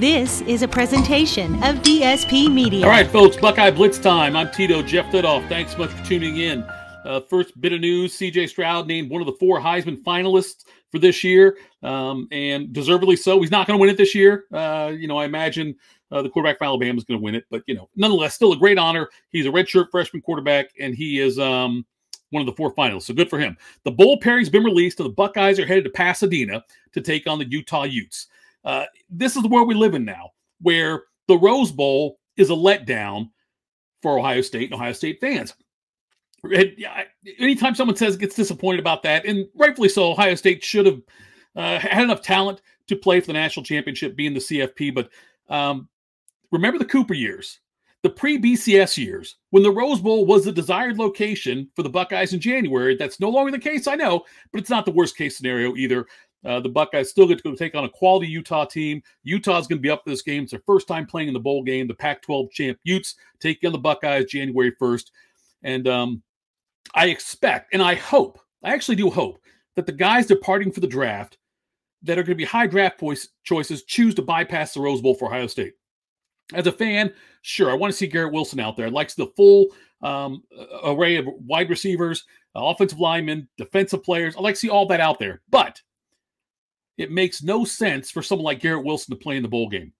This is a presentation of DSP Media. All right, folks, Buckeye Blitz time. I'm Tito Jeff Thudoff. Thanks so much for tuning in. First bit of news, C.J. Stroud named one of the four Heisman finalists for this year, and deservedly so. He's not going to win it this year. I imagine the quarterback from Alabama is going to win it, but, nonetheless, still a great honor. He's a redshirt freshman quarterback, and he is one of the four finalists, so good for him. The bowl pairing's been released, and the Buckeyes are headed to Pasadena to take on the Utah Utes. This is the world we live in now, where the Rose Bowl is a letdown for Ohio State and Ohio State fans. Anytime someone gets disappointed about that, and rightfully so, Ohio State should have had enough talent to play for the national championship, being the CFP. But remember the Cooper years, the pre-BCS years, when the Rose Bowl was the desired location for the Buckeyes in January. That's no longer the case, I know, but it's not the worst-case scenario either. The Buckeyes still get to go take on a quality Utah team. Utah's going to be up for this game. It's their first time playing in the bowl game. The Pac-12 champ Utes taking on the Buckeyes January 1st. And I expect, and I hope, I actually do hope, that the guys departing for the draft that are going to be high draft choices choose to bypass the Rose Bowl for Ohio State. As a fan, sure, I want to see Garrett Wilson out there. I'd like to see the full array of wide receivers, offensive linemen, defensive players. I'd like to see all that out there. But it makes no sense for someone like Garrett Wilson to play in the bowl game.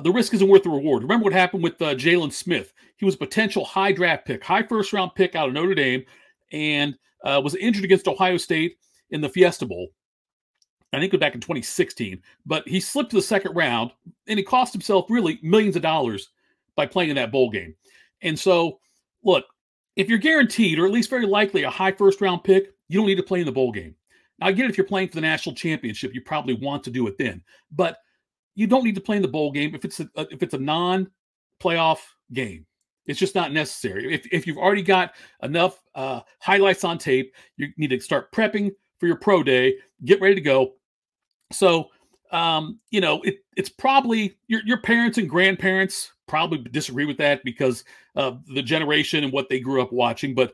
The risk isn't worth the reward. Remember what happened with Jaylen Smith. He was a potential high draft pick, high first-round pick out of Notre Dame, and was injured against Ohio State in the Fiesta Bowl. I think it was back in 2016. But he slipped to the second round, and he cost himself really millions of dollars by playing in that bowl game. And so, look, if you're guaranteed, or at least very likely, a high first-round pick, you don't need to play in the bowl game. Now, I get it, if you're playing for the national championship, you probably want to do it then. But you don't need to play in the bowl game if it's a non-playoff game. It's just not necessary. If you've already got enough highlights on tape, you need to start prepping for your pro day, get ready to go. So, it's probably your parents and grandparents probably disagree with that because of the generation and what they grew up watching, but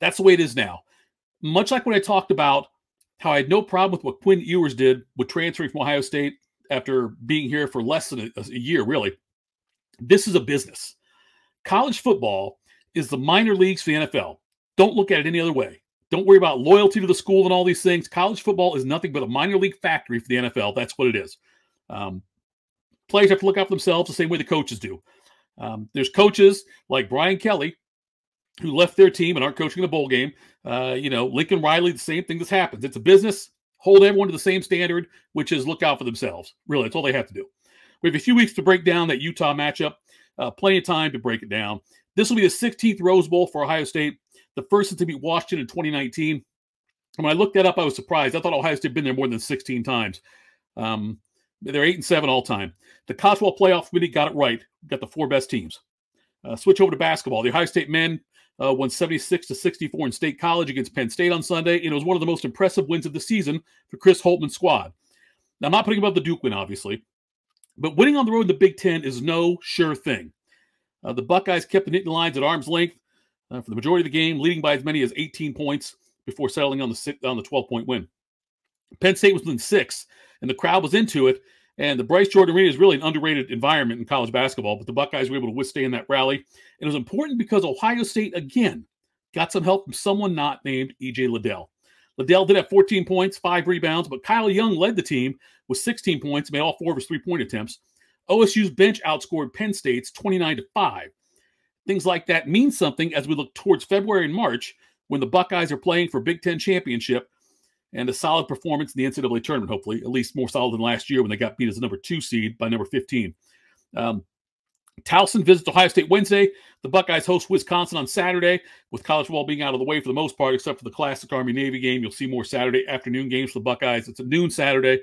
that's the way it is now. Much like when I talked about how I had no problem with what Quinn Ewers did with transferring from Ohio State after being here for less than a year, really. This is a business. College football is the minor leagues for the NFL. Don't look at it any other way. Don't worry about loyalty to the school and all these things. College football is nothing but a minor league factory for the NFL. That's what it is. Players have to look out for themselves the same way the coaches do. There's coaches like Brian Kelly who left their team and aren't coaching the bowl game. Lincoln Riley, the same thing. This happens. It's a business. Hold everyone to the same standard, which is look out for themselves. Really, that's all they have to do. We have a few weeks to break down that Utah matchup. Plenty of time to break it down. This will be the 16th Rose Bowl for Ohio State, the first to beat Washington in 2019. And when I looked that up, I was surprised. I thought Ohio State had been there more than 16 times. They're 8-7 all time. The College Playoff Committee got it right. Got the four best teams. Switch over to basketball. The Ohio State men won 76-64 in State College against Penn State on Sunday. And it was one of the most impressive wins of the season for Chris Holtman's squad. Now, I'm not putting above the Duke win, obviously, but winning on the road in the Big Ten is no sure thing. The Buckeyes kept the Nittany Lions at arm's length for the majority of the game, leading by as many as 18 points before settling on the 12-point win. Penn State was within 6, and the crowd was into it. And the Bryce Jordan Arena is really an underrated environment in college basketball, but the Buckeyes were able to withstand that rally. And it was important because Ohio State, again, got some help from someone not named E.J. Liddell. Liddell did have 14 points, 5 rebounds, but Kyle Young led the team with 16 points, made all 4 of his three-point attempts. OSU's bench outscored Penn State's 29-5. Things like that mean something as we look towards February and March when the Buckeyes are playing for Big Ten championship, and a solid performance in the NCAA tournament, hopefully, at least more solid than last year when they got beat as the number 2 seed by number 15. Towson visits Ohio State Wednesday. The Buckeyes host Wisconsin on Saturday, with college football being out of the way for the most part, except for the classic Army-Navy game. You'll see more Saturday afternoon games for the Buckeyes. It's a noon Saturday.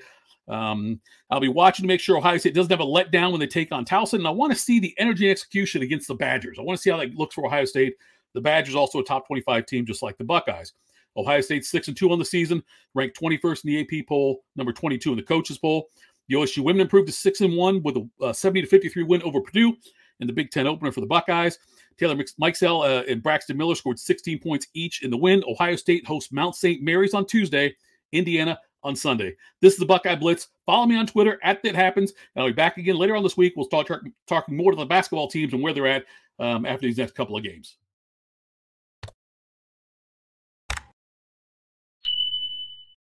I'll be watching to make sure Ohio State doesn't have a letdown when they take on Towson, and I want to see the energy and execution against the Badgers. I want to see how that looks for Ohio State. The Badgers also a top 25 team, just like the Buckeyes. Ohio State 6-2 on the season, ranked 21st in the AP poll, number 22 in the coaches poll. The OSU women improved to 6-1 with a 70-53 win over Purdue in the Big Ten opener for the Buckeyes. Taylor Mikesell and Braxton Miller scored 16 points each in the win. Ohio State hosts Mount St. Mary's on Tuesday. Indiana on Sunday. This is the Buckeye Blitz. Follow me on Twitter @ThatHappens. I'll be back again later on this week. We'll start talking more to the basketball teams and where they're at after these next couple of games.